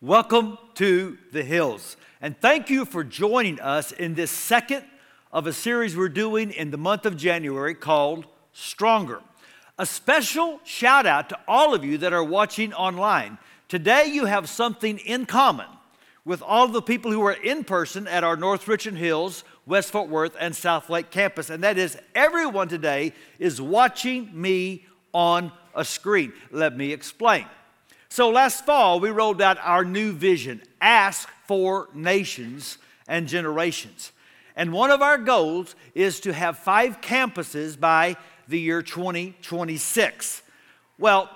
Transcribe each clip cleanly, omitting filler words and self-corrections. Welcome to the Hills, and thank you for joining us in this second of a series we're doing in the month of January called Stronger. A special shout out to all of you that are watching online. Today you have something in common with all of the people who are in person at our North Richland Hills, West Fort Worth, and South Lake campus, and that is everyone today is watching me on a screen. Let me explain. So last fall, we rolled out our new vision, Ask for Nations and Generations. And one of our goals is to have 5 campuses by the year 2026. Well,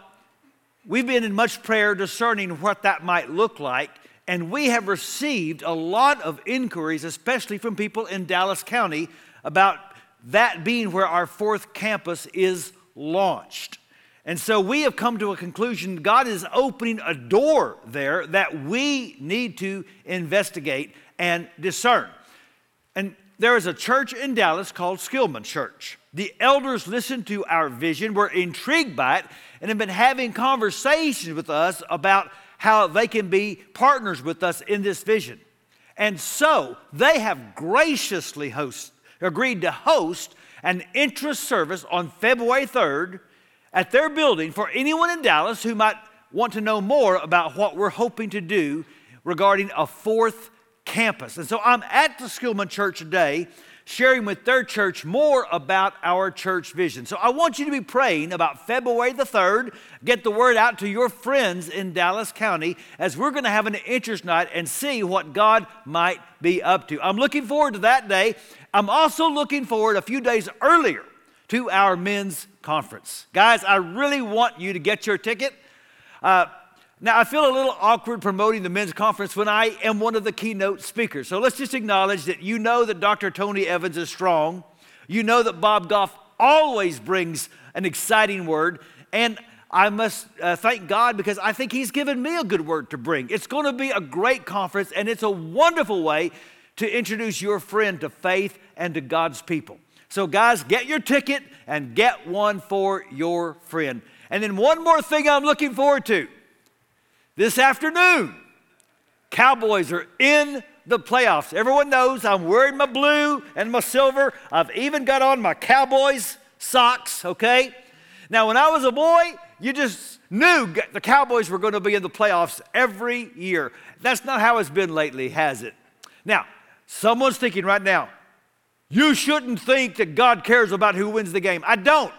we've been in much prayer discerning what that might look like, and we have received a lot of inquiries, especially from people in Dallas County, about that being where our 4th campus is launched. And so we have come to a conclusion. God is opening a door there that we need to investigate and discern. And there is a church in Dallas called Skillman Church. The elders listened to our vision, were intrigued by it, and have been having conversations with us about how they can be partners with us in this vision. And so they have graciously agreed to host an interest service on February 3rd at their building for anyone in Dallas who might want to know more about what we're hoping to do regarding a 4th campus. And so I'm at the Skillman Church today sharing with their church more about our church vision. So I want you to be praying about February the 3rd. Get the word out to your friends in Dallas County as we're going to have an interest night and see what God might be up to. I'm looking forward to that day. I'm also looking forward a few days earlier to our men's conference. Guys, I really want you to get your ticket. Now, I feel a little awkward promoting the men's conference when I am one of the keynote speakers. So let's just acknowledge that you know that Dr. Tony Evans is strong. You know that Bob Goff always brings an exciting word. And I must thank God because I think he's given me a good word to bring. It's going to be a great conference, and it's a wonderful way to introduce your friend to faith and to God's people. So guys, get your ticket and get one for your friend. And then one more thing I'm looking forward to. This afternoon, Cowboys are in the playoffs. Everyone knows I'm wearing my blue and my silver. I've even got on my Cowboys socks, okay? Now, when I was a boy, you just knew the Cowboys were going to be in the playoffs every year. That's not how it's been lately, has it? Now, someone's thinking right now, you shouldn't think that God cares about who wins the game. I don't.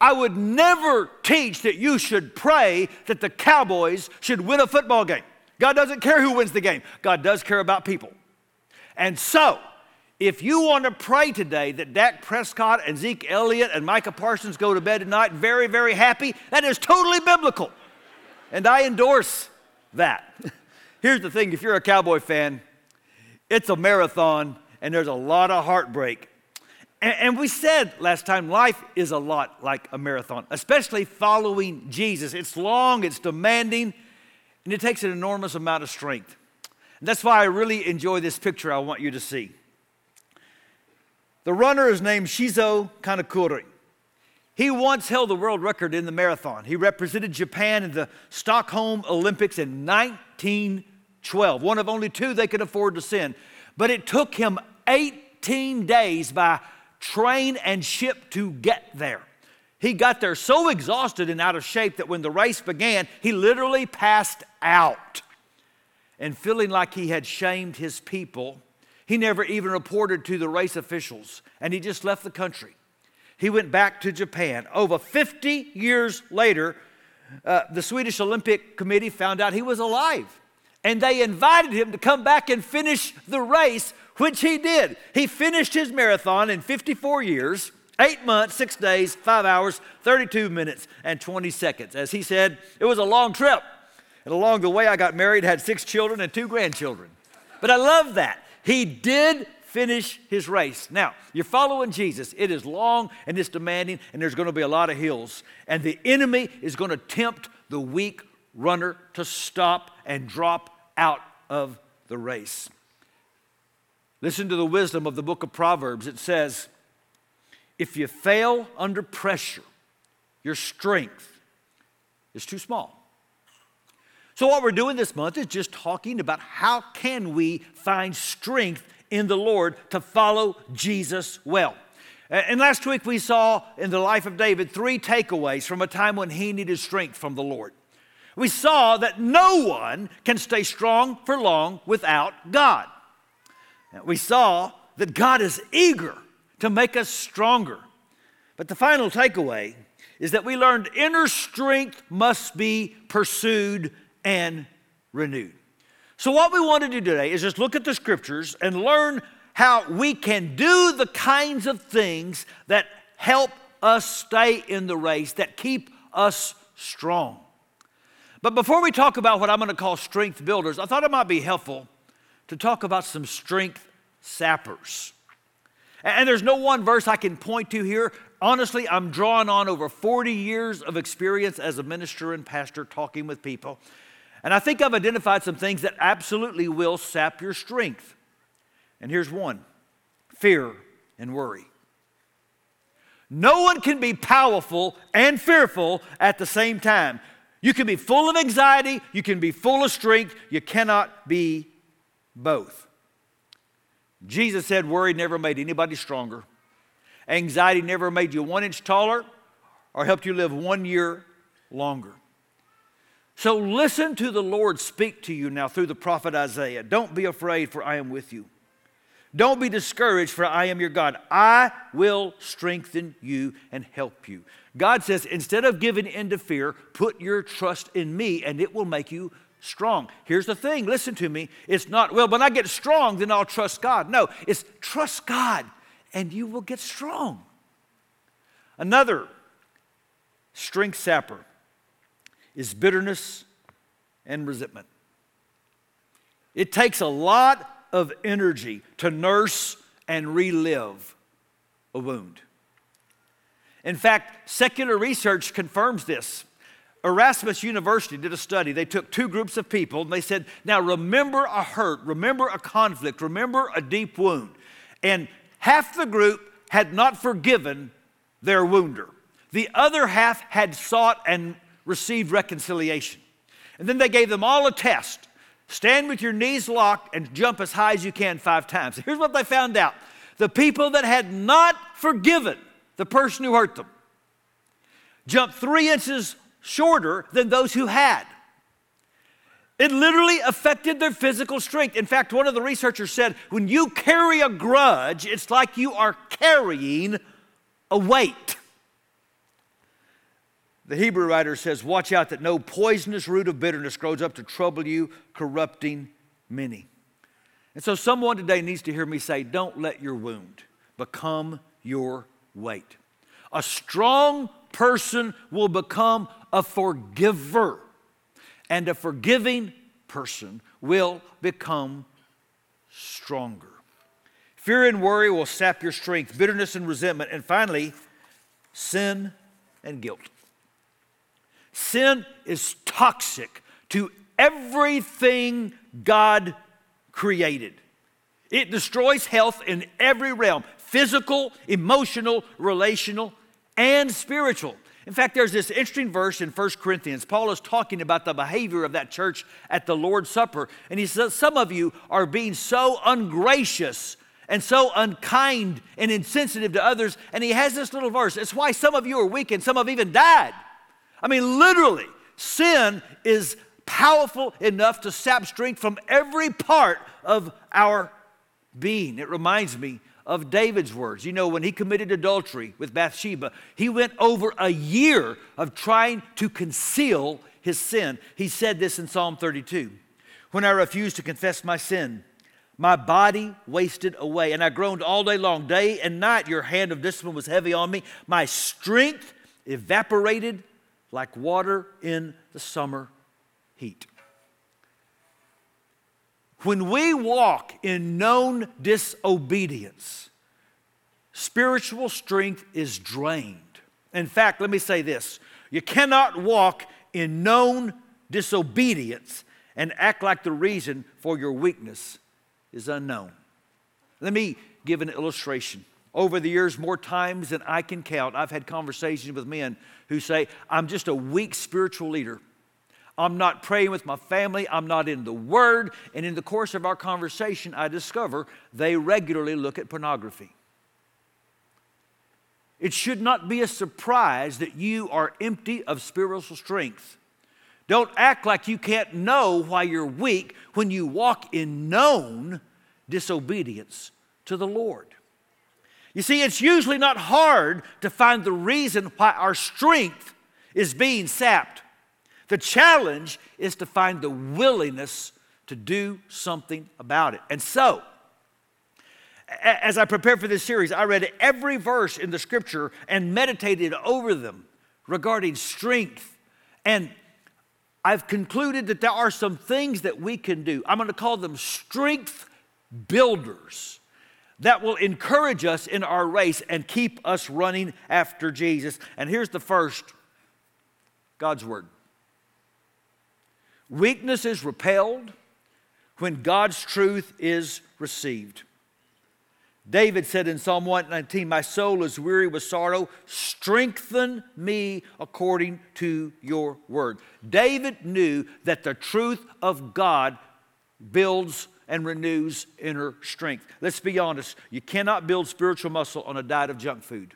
I would never teach that you should pray that the Cowboys should win a football game. God doesn't care who wins the game. God does care about people. And so, if you want to pray today that Dak Prescott and Zeke Elliott and Micah Parsons go to bed tonight very, very happy, that is totally biblical. And I endorse that. Here's the thing. If you're a Cowboy fan, it's a marathon. And there's a lot of heartbreak. And we said last time, life is a lot like a marathon, especially following Jesus. It's long, it's demanding, and it takes an enormous amount of strength. And that's why I really enjoy this picture I want you to see. The runner is named Shizo Kanakuri. He once held the world record in the marathon. He represented Japan in the Stockholm Olympics in 1912, one of only 2 they could afford to send. But it took him 18 days by train and ship to get there. He got there so exhausted and out of shape that when the race began, he literally passed out. And feeling like he had shamed his people, he never even reported to the race officials, and he just left the country. He went back to Japan. Over 50 years later, the Swedish Olympic Committee found out he was alive. And they invited him to come back and finish the race, which he did. He finished his marathon in 54 years, 8 months, 6 days, 5 hours, 32 minutes, and 20 seconds. As he said, it was a long trip. And along the way, I got married, had 6 children and 2 grandchildren. But I love that. He did finish his race. Now, you're following Jesus. It is long and it's demanding, and there's going to be a lot of hills. And the enemy is going to tempt the weak runner to stop and drop out of the race. Listen to the wisdom of the book of Proverbs. It says, if you fail under pressure, your strength is too small. So what we're doing this month is just talking about how can we find strength in the Lord to follow Jesus well. And last week we saw in the life of David three takeaways from a time when he needed strength from the Lord. We saw that no one can stay strong for long without God. We saw that God is eager to make us stronger. But the final takeaway is that we learned inner strength must be pursued and renewed. So what we want to do today is just look at the scriptures and learn how we can do the kinds of things that help us stay in the race, that keep us strong. But before we talk about what I'm going to call strength builders, I thought it might be helpful to talk about some strength sappers. And there's no one verse I can point to here. Honestly, I'm drawing on over 40 years of experience as a minister and pastor talking with people. And I think I've identified some things that absolutely will sap your strength. And here's one: fear and worry. No one can be powerful and fearful at the same time. You can be full of anxiety, you can be full of strength, you cannot be both. Jesus said worry never made anybody stronger. Anxiety never made you 1 inch taller or helped you live 1 year longer. So listen to the Lord speak to you now through the prophet Isaiah. Don't be afraid, for I am with you. Don't be discouraged, for I am your God. I will strengthen you and help you. God says, instead of giving in to fear, put your trust in me and it will make you strong. Here's the thing, listen to me. It's not, well, when I get strong, then I'll trust God. No, it's trust God and you will get strong. Another strength sapper is bitterness and resentment. It takes a lot of energy to nurse and relive a wound. In fact, secular research confirms this. Erasmus University did a study. They took two groups of people and they said, now remember a hurt, remember a conflict, remember a deep wound. And half the group had not forgiven their wounder. The other half had sought and received reconciliation. And then they gave them all a test. Stand with your knees locked and jump as high as you can 5 times. Here's what they found out. The people that had not forgiven the person who hurt them jumped 3 inches shorter than those who had. It literally affected their physical strength. In fact, one of the researchers said, when you carry a grudge, it's like you are carrying a weight. The Hebrew writer says, watch out that no poisonous root of bitterness grows up to trouble you, corrupting many. And so someone today needs to hear me say, don't let your wound become your weight. A strong person will become a forgiver, and a forgiving person will become stronger. Fear and worry will sap your strength, bitterness and resentment, and finally, sin and guilt. Sin is toxic to everything God created. It destroys health in every realm: physical, emotional, relational, and spiritual. In fact, there's this interesting verse in 1 Corinthians. Paul is talking about the behavior of that church at the Lord's Supper. And he says, some of you are being so ungracious and so unkind and insensitive to others. And he has this little verse. It's why some of you are weak and some have even died. I mean, literally, sin is powerful enough to sap strength from every part of our being. It reminds me of David's words. You know, when he committed adultery with Bathsheba, he went over a year of trying to conceal his sin. He said this in Psalm 32. When I refused to confess my sin, my body wasted away, and I groaned all day long. Day and night, your hand of discipline was heavy on me. My strength evaporated like water in the summer heat. When we walk in known disobedience, spiritual strength is drained. In fact, let me say this. You cannot walk in known disobedience and act like the reason for your weakness is unknown. Let me give an illustration. Over the years, more times than I can count, I've had conversations with men who say, I'm just a weak spiritual leader. I'm not praying with my family. I'm not in the Word. And in the course of our conversation, I discover they regularly look at pornography. It should not be a surprise that you are empty of spiritual strength. Don't act like you can't know why you're weak when you walk in known disobedience to the Lord. You see, it's usually not hard to find the reason why our strength is being sapped. The challenge is to find the willingness to do something about it. And so, as I prepared for this series, I read every verse in the Scripture and meditated over them regarding strength. And I've concluded that there are some things that we can do. I'm going to call them strength builders that will encourage us in our race and keep us running after Jesus. And here's the first: God's Word. Weakness is repelled when God's truth is received. David said in Psalm 119, "My soul is weary with sorrow. Strengthen me according to your word." David knew that the truth of God builds and renews inner strength. Let's be honest. You cannot build spiritual muscle on a diet of junk food.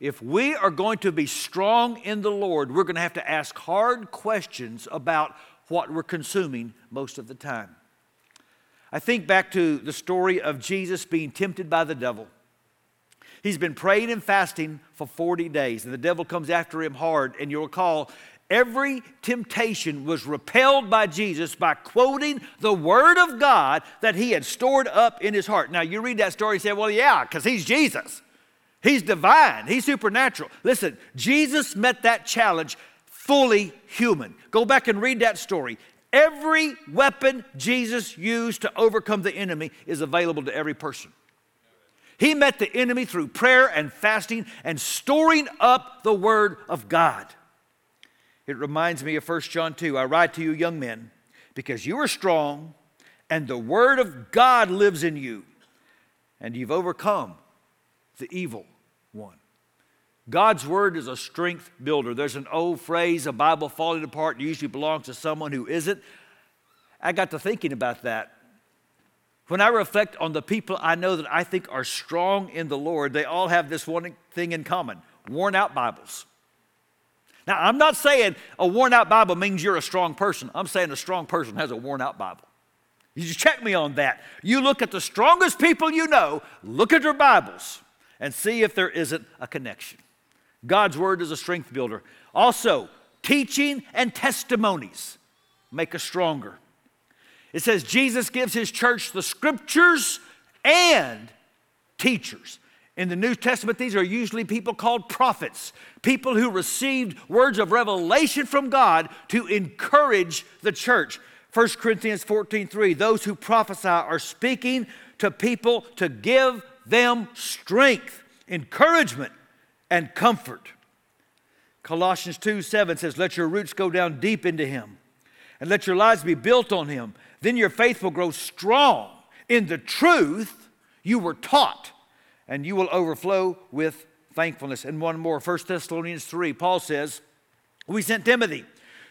If we are going to be strong in the Lord, we're going to have to ask hard questions about what we're consuming most of the time. I think back to the story of Jesus being tempted by the devil. He's been praying and fasting for 40 days, and the devil comes after him hard. And you'll recall, every temptation was repelled by Jesus by quoting the Word of God that he had stored up in his heart. Now, you read that story and say, well, yeah, because he's Jesus. He's divine. He's supernatural. Listen, Jesus met that challenge fully human. Go back and read that story. Every weapon Jesus used to overcome the enemy is available to every person. He met the enemy through prayer and fasting and storing up the Word of God. It reminds me of 1 John 2. "I write to you, young men, because you are strong and the Word of God lives in you, and you've overcome the evil one." God's Word is a strength builder. There's an old phrase, "a Bible falling apart usually belongs to someone who isn't." I got to thinking about that. When I reflect on the people I know that I think are strong in the Lord, they all have this one thing in common: worn out Bibles. Now, I'm not saying a worn out Bible means you're a strong person. I'm saying a strong person has a worn out Bible. You just check me on that. You look at the strongest people you know, look at their Bibles, and see if there isn't a connection. God's Word is a strength builder. Also, teaching and testimonies make us stronger. It says Jesus gives his church the Scriptures and teachers. In the New Testament, these are usually people called prophets, people who received words of revelation from God to encourage the church. 1 Corinthians 14:3, "Those who prophesy are speaking to people to give them strength, encouragement, and comfort." Colossians 2:7 says, "Let your roots go down deep into him, and let your lives be built on him. Then your faith will grow strong in the truth you were taught, and you will overflow with thankfulness." And one more, 1 Thessalonians 3, Paul says, "We sent Timothy,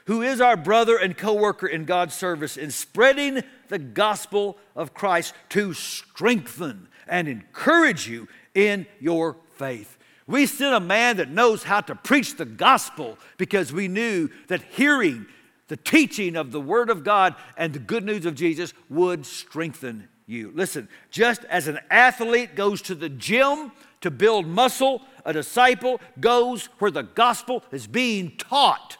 who is our brother and co-worker in God's service, in spreading the gospel of Christ, to strengthen and encourage you in your faith." We sent a man that knows how to preach the gospel because we knew that hearing the teaching of the Word of God and the good news of Jesus would strengthen you. Listen, just as an athlete goes to the gym to build muscle, a disciple goes where the gospel is being taught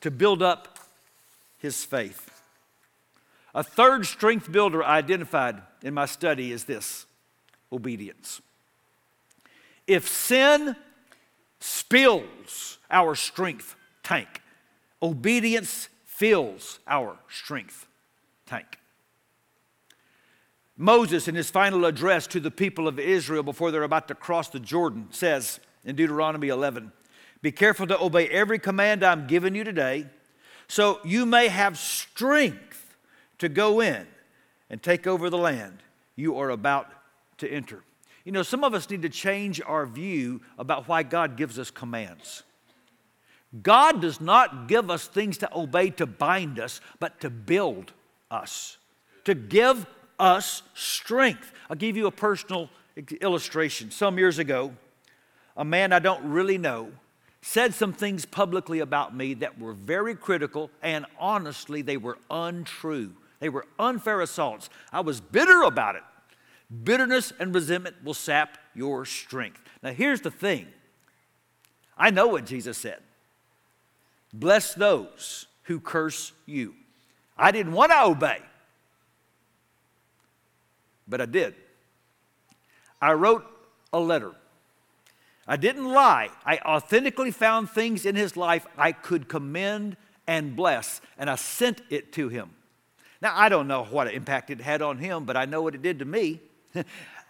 to build up his faith. A third strength builder I identified in my study is this: obedience. If sin spills our strength tank, obedience fills our strength tank. Moses, in his final address to the people of Israel before they're about to cross the Jordan, says in Deuteronomy 11, "Be careful to obey every command I'm giving you today, so you may have strength to go in and take over the land you are about to enter." You know, some of us need to change our view about why God gives us commands. God does not give us things to obey to bind us, but to build us, to give us strength. I'll give you a personal illustration. Some years ago, a man I don't really know said some things publicly about me that were very critical, and honestly, they were untrue. They were unfair assaults. I was bitter about it. Bitterness and resentment will sap your strength. Now, here's the thing. I know what Jesus said. Bless those who curse you. I didn't want to obey, but I did. I wrote a letter. I didn't lie. I authentically found things in his life I could commend and bless, and I sent it to him. Now, I don't know what impact it had on him, but I know what it did to me.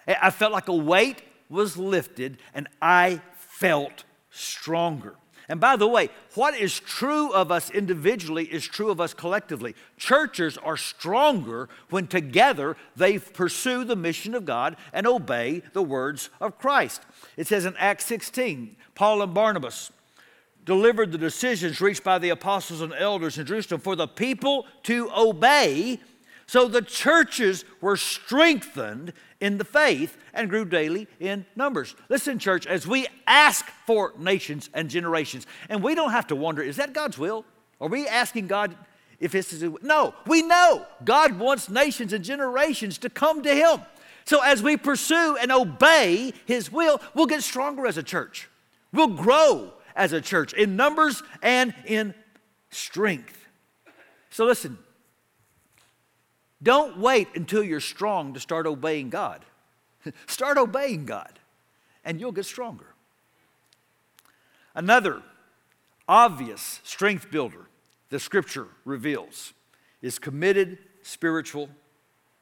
I felt like a weight was lifted, and I felt stronger. And by the way, what is true of us individually is true of us collectively. Churches are stronger when together they pursue the mission of God and obey the words of Christ. It says in Acts 16, Paul and Barnabas delivered the decisions reached by the apostles and elders in Jerusalem for the people to obey. So the churches were strengthened in the faith and grew daily in numbers. Listen, church, as we ask for nations and generations, and we don't have to wonder, is that God's will? Are we asking God if this is His will? No, we know God wants nations and generations to come to Him. So as we pursue and obey His will, we'll get stronger as a church. We'll grow as a church in numbers and in strength. So listen. Don't wait until you're strong to start obeying God. Start obeying God, and you'll get stronger. Another obvious strength builder the Scripture reveals is committed spiritual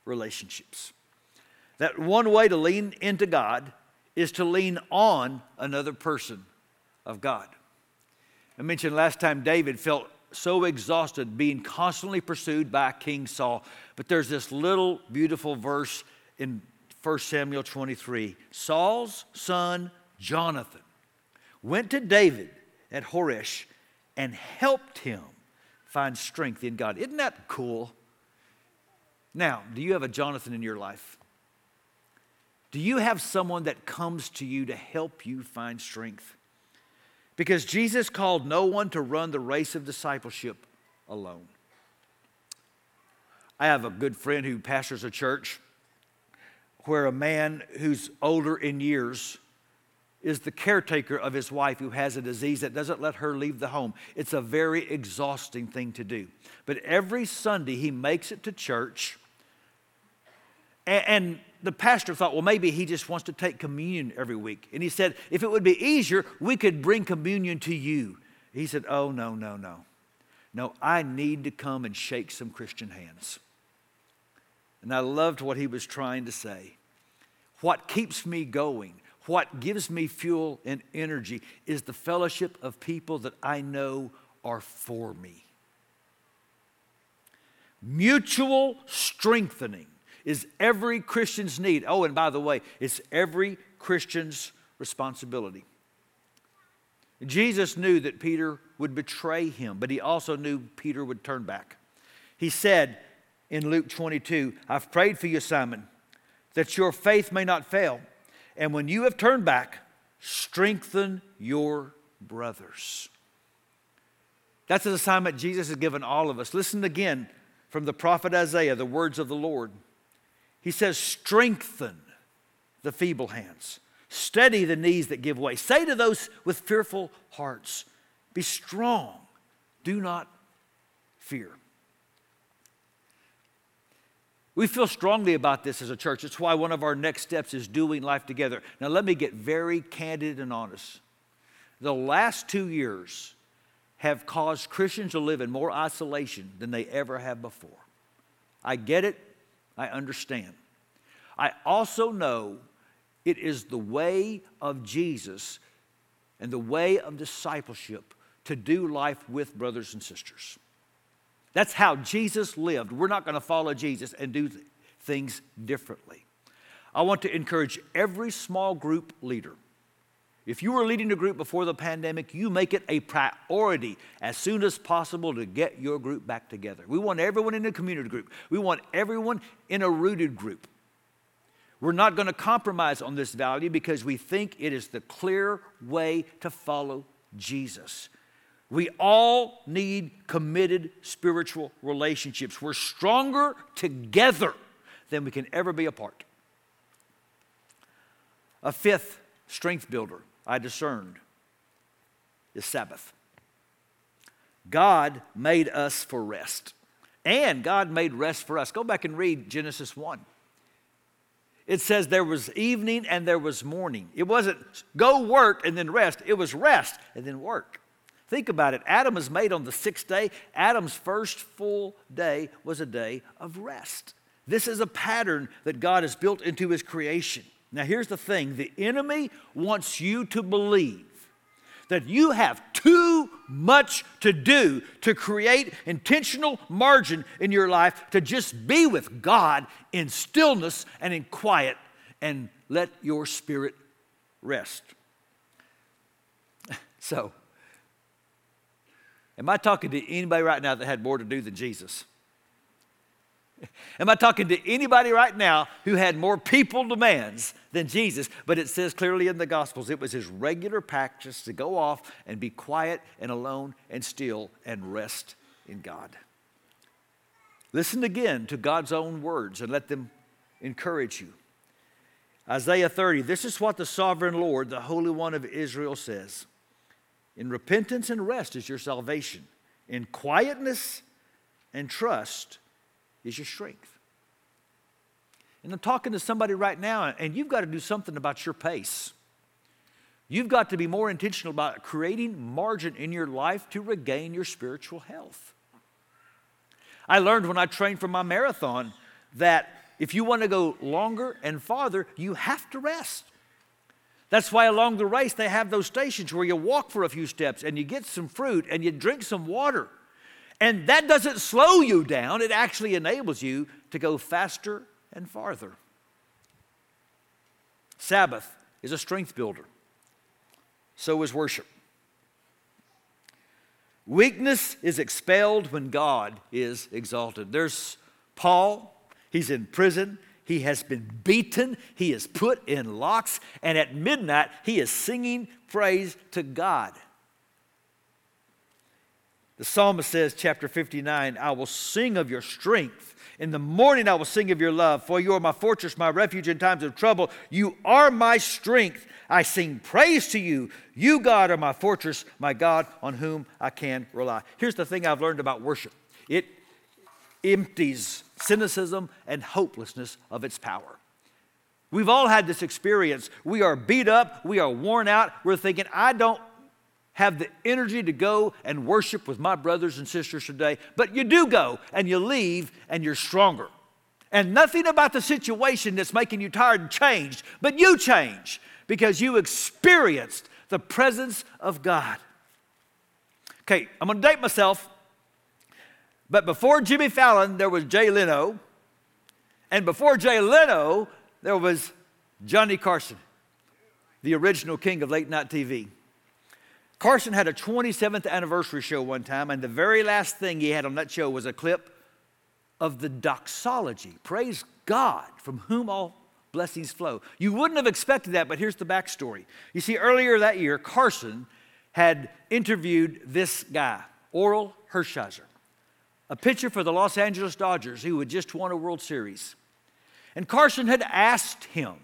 relationships. That one way to lean into God is to lean on another person of God. I mentioned last time David felt so exhausted being constantly pursued by King Saul. But there's this little beautiful verse in 1 Samuel 23. Saul's son Jonathan went to David at Horesh and helped him find strength in God. Isn't that cool? Now, do you have a Jonathan in your life? Do you have someone that comes to you to help you find strength? Because Jesus called no one to run the race of discipleship alone. I have a good friend who pastors a church where a man who's older in years is the caretaker of his wife who has a disease that doesn't let her leave the home. It's a very exhausting thing to do. But every Sunday he makes it to church, and the pastor thought, well, maybe he just wants to take communion every week. And he said, if it would be easier, we could bring communion to you. He said, oh, no. No, I need to come and shake some Christian hands. And I loved what he was trying to say. What keeps me going, what gives me fuel and energy is the fellowship of people that I know are for me. Mutual strengthening is every Christian's need. Oh, and by the way, it's every Christian's responsibility. Jesus knew that Peter would betray him, but he also knew Peter would turn back. He said in Luke 22, I've prayed for you, Simon, that your faith may not fail. And when you have turned back, strengthen your brothers. That's an assignment Jesus has given all of us. Listen again from the prophet Isaiah, the words of the Lord. He says, strengthen the feeble hands. Steady the knees that give way. Say to those with fearful hearts, be strong. Do not fear. We feel strongly about this as a church. It's why one of our next steps is doing life together. Now, let me get very candid and honest. The last 2 years have caused Christians to live in more isolation than they ever have before. I get it. I understand. I also know it is the way of Jesus and the way of discipleship to do life with brothers and sisters. That's how Jesus lived. We're not going to follow Jesus and do things differently. I want to encourage every small group leader If you were leading a group before the pandemic, you make it a priority as soon as possible to get your group back together. We want everyone in a community group. We want everyone in a rooted group. We're not going to compromise on this value because we think it is the clear way to follow Jesus. We all need committed spiritual relationships. We're stronger together than we can ever be apart. A fifth strength builder I discerned is Sabbath. God made us for rest, and God made rest for us. Go back and read Genesis 1. It says there was evening and there was morning. It wasn't go work and then rest. It was rest and then work. Think about it. Adam was made on the sixth day. Adam's first full day was a day of rest. This is a pattern that God has built into his creation. Now, here's the thing. The enemy wants you to believe that you have too much to do to create intentional margin in your life to just be with God in stillness and in quiet and let your spirit rest. So, am I talking to anybody right now that had more to do than Jesus? Am I talking to anybody right now who had more people demands than Jesus? But it says clearly in the Gospels, it was his regular practice to go off and be quiet and alone and still and rest in God. Listen again to God's own words and let them encourage you. Isaiah 30, this is what the sovereign Lord, the Holy One of Israel says. In repentance and rest is your salvation. In quietness and trust is your strength. And I'm talking to somebody right now, and you've got to do something about your pace. You've got to be more intentional about creating margin in your life to regain your spiritual health. I learned when I trained for my marathon that if you want to go longer and farther, you have to rest. That's why along the race they have those stations where you walk for a few steps and you get some fruit and you drink some water. And that doesn't slow you down. It actually enables you to go faster and farther. Sabbath is a strength builder. So is worship. Weakness is expelled when God is exalted. There's Paul. He's in prison. He has been beaten. He is put in locks. And at midnight, he is singing praise to God. The psalmist says, chapter 59, I will sing of your strength. In the morning, I will sing of your love. For you are my fortress, my refuge in times of trouble. You are my strength. I sing praise to you. You, God, are my fortress, my God, on whom I can rely. Here's the thing I've learned about worship. It empties cynicism and hopelessness of its power. We've all had this experience. We are beat up. We are worn out. We're thinking, I don't have the energy to go and worship with my brothers and sisters today. But you do go and you leave and you're stronger. And nothing about the situation that's making you tired and changed, but you change because you experienced the presence of God. Okay, I'm going to date myself. But before Jimmy Fallon, there was Jay Leno. And before Jay Leno, there was Johnny Carson, the original king of late night TV. Carson had a 27th anniversary show one time, and the very last thing he had on that show was a clip of the doxology. Praise God, from whom all blessings flow. You wouldn't have expected that, but here's the backstory. You see, earlier that year, Carson had interviewed this guy, Orel Hershiser, a pitcher for the Los Angeles Dodgers who had just won a World Series. And Carson had asked him,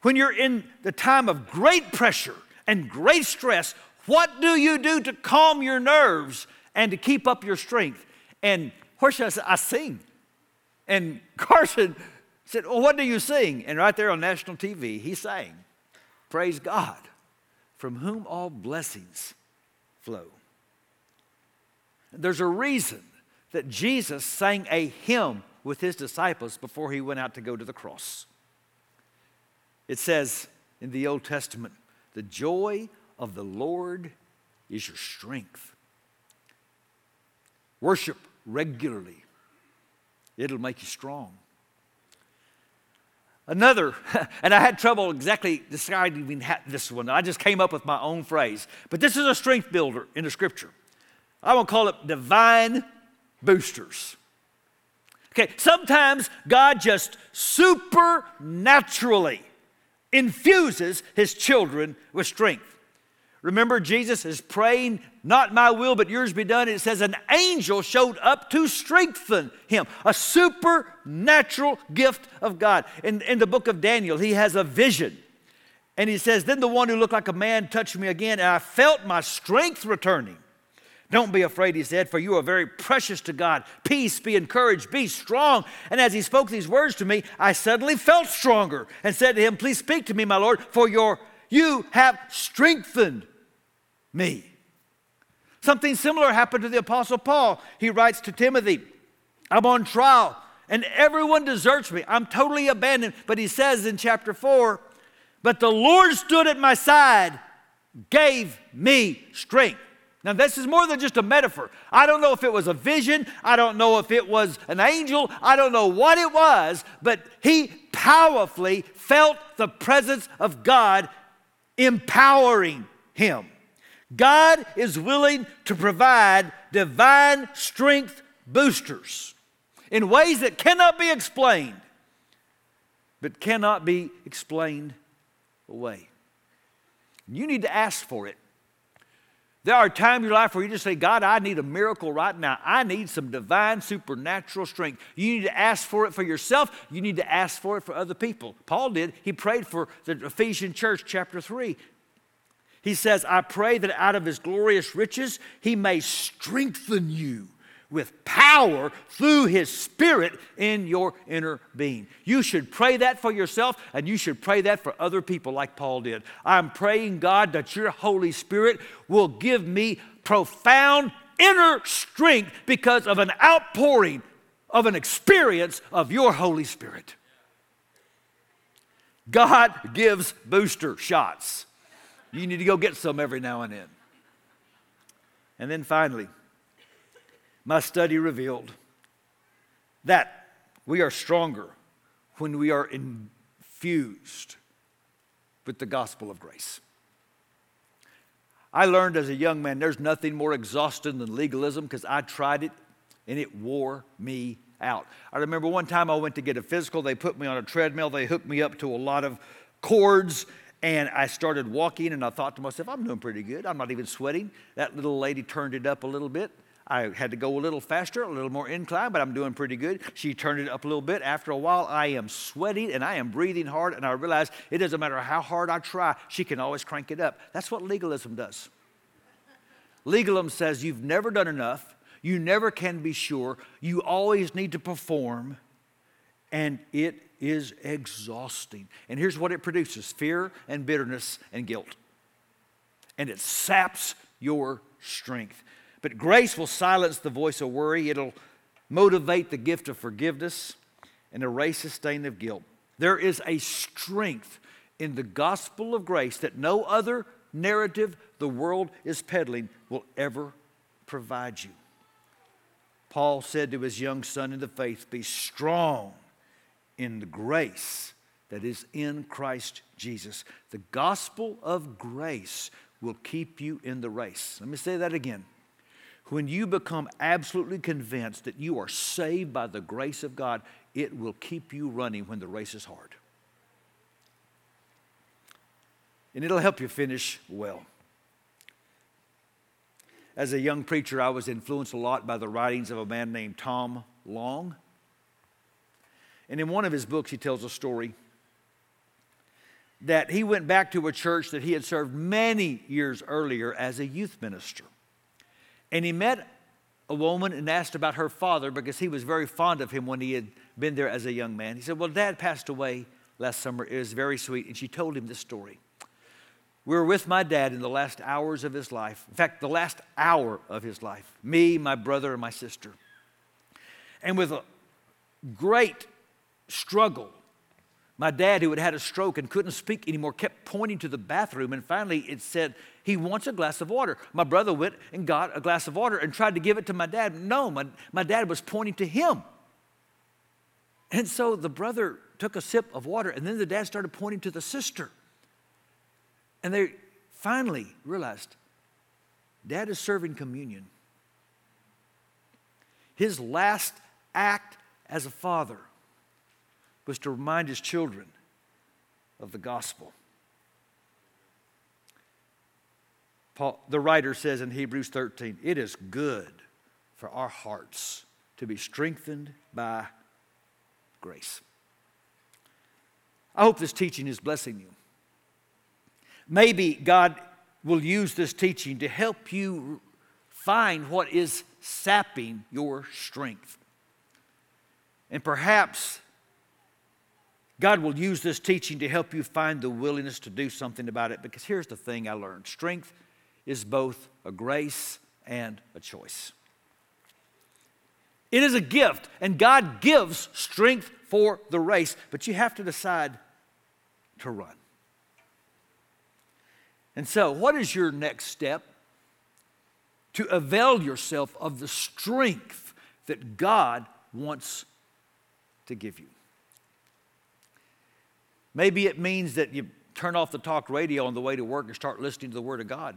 when you're in the time of great pressure and great stress, what do you do to calm your nerves and to keep up your strength? And Hershiser said, I sing. And Carson said, well, what do you sing? And right there on national TV, he sang, praise God, from whom all blessings flow. There's a reason that Jesus sang a hymn with his disciples before he went out to go to the cross. It says in the Old Testament, the joy of the Lord is your strength. Worship regularly. It'll make you strong. Another, and I had trouble exactly deciding this one. I just came up with my own phrase. But this is a strength builder in the Scripture. I want to call it divine boosters. Okay, sometimes God just supernaturally infuses his children with strength. Remember, Jesus is praying, "Not my will, but yours be done." It says an angel showed up to strengthen him, a supernatural gift of God. In the book of Daniel, he has a vision. And he says, "Then the one who looked like a man touched me again, and I felt my strength returning." "Don't be afraid," he said, "for you are very precious to God. Peace, be encouraged, be strong." And as he spoke these words to me, I suddenly felt stronger and said to him, "Please speak to me, my Lord, for you have strengthened me." Something similar happened to the Apostle Paul. He writes to Timothy, "I'm on trial and everyone deserts me. I'm totally abandoned." But he says in chapter 4, "But the Lord stood at my side, gave me strength." Now, this is more than just a metaphor. I don't know if it was a vision. I don't know if it was an angel. I don't know what it was, but he powerfully felt the presence of God empowering him. God is willing to provide divine strength boosters in ways that cannot be explained, but cannot be explained away. You need to ask for it. There are times in your life where you just say, "God, I need a miracle right now. I need some divine, supernatural strength." You need to ask for it for yourself. You need to ask for it for other people. Paul did. He prayed for the Ephesian church, chapter 3. He says, "I pray that out of his glorious riches, he may strengthen you with power through his Spirit in your inner being." You should pray that for yourself, and you should pray that for other people like Paul did. "I'm praying, God, that your Holy Spirit will give me profound inner strength because of an outpouring of an experience of your Holy Spirit." God gives booster shots. You need to go get some every now and then. And then finally, my study revealed that we are stronger when we are infused with the gospel of grace. I learned as a young man there's nothing more exhausting than legalism, because I tried it and it wore me out. I remember one time I went to get a physical. They put me on a treadmill. They hooked me up to a lot of cords. And I started walking, and I thought to myself, "I'm doing pretty good. I'm not even sweating." That little lady turned it up a little bit. I had to go a little faster, a little more incline, but I'm doing pretty good. She turned it up a little bit. After a while, I am sweating and I am breathing hard, and I realize it doesn't matter how hard I try, she can always crank it up. That's what legalism does. Legalism says you've never done enough, you never can be sure, you always need to perform, and it is exhausting. And here's what it produces: fear and bitterness and guilt. And it saps your strength. But grace will silence the voice of worry. It'll motivate the gift of forgiveness and erase the stain of guilt. There is a strength in the gospel of grace that no other narrative the world is peddling will ever provide you. Paul said to his young son in the faith, "Be strong in the grace that is in Christ Jesus." The gospel of grace will keep you in the race. Let me say that again. When you become absolutely convinced that you are saved by the grace of God, it will keep you running when the race is hard. And it'll help you finish well. As a young preacher, I was influenced a lot by the writings of a man named Tom Long. And in one of his books, he tells a story that he went back to a church that he had served many years earlier as a youth minister. And he met a woman and asked about her father, because he was very fond of him when he had been there as a young man. He said, "Well, Dad passed away last summer. It was very sweet." And she told him this story. "We were with my dad in the last hours of his life. In fact, the last hour of his life. Me, my brother, and my sister. And with a great struggle, my dad, who had had a stroke and couldn't speak anymore, kept pointing to the bathroom, and finally it said, 'He wants a glass of water.' My brother went and got a glass of water and tried to give it to my dad. No, my dad was pointing to him. And so the brother took a sip of water, and then the dad started pointing to the sister. And they finally realized Dad is serving communion. His last act as a father was to remind his children of the gospel. Paul, the writer, says in Hebrews 13, it is good for our hearts to be strengthened by grace. I hope this teaching is blessing you. Maybe God will use this teaching to help you find what is sapping your strength. And perhaps God will use this teaching to help you find the willingness to do something about it. Because here's the thing I learned. Strength is both a grace and a choice. It is a gift, and God gives strength for the race. But you have to decide to run. And so, what is your next step? To avail yourself of the strength that God wants to give you. Maybe it means that you turn off the talk radio on the way to work and start listening to the Word of God.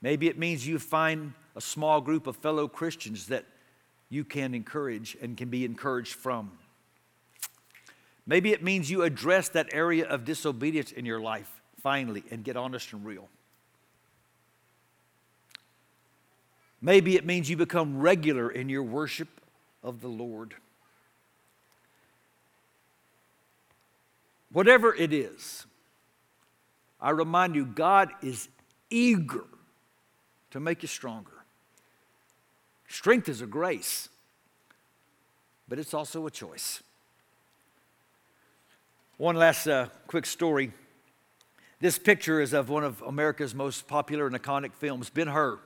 Maybe it means you find a small group of fellow Christians that you can encourage and can be encouraged from. Maybe it means you address that area of disobedience in your life finally and get honest and real. Maybe it means you become regular in your worship of the Lord. Whatever it is, I remind you, God is eager to make you stronger. Strength is a grace, but it's also a choice. One last quick story. This picture is of one of America's most popular and iconic films, Ben Hur.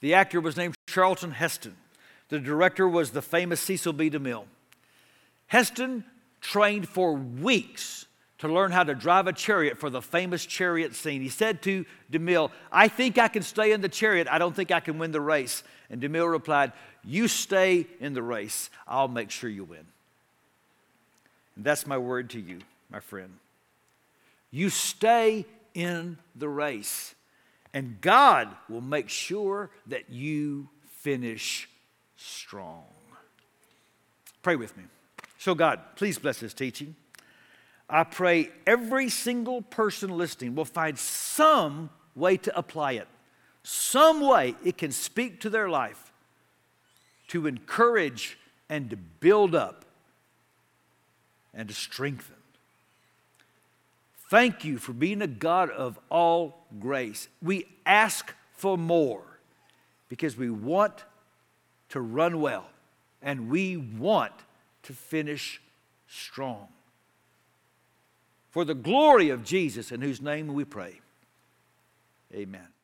The actor was named Charlton Heston. The director was the famous Cecil B. DeMille. Heston trained for weeks to learn how to drive a chariot for the famous chariot scene. He said to DeMille, "I think I can stay in the chariot. I don't think I can win the race." And DeMille replied, "You stay in the race. I'll make sure you win." And that's my word to you, my friend. You stay in the race. And God will make sure that you finish strong. Pray with me. So God, please bless this teaching. I pray every single person listening will find some way to apply it. Some way it can speak to their life to encourage and to build up and to strengthen. Thank you for being a God of all grace. We ask for more because we want to run well and we want to finish strong. For the glory of Jesus, in whose name we pray. Amen.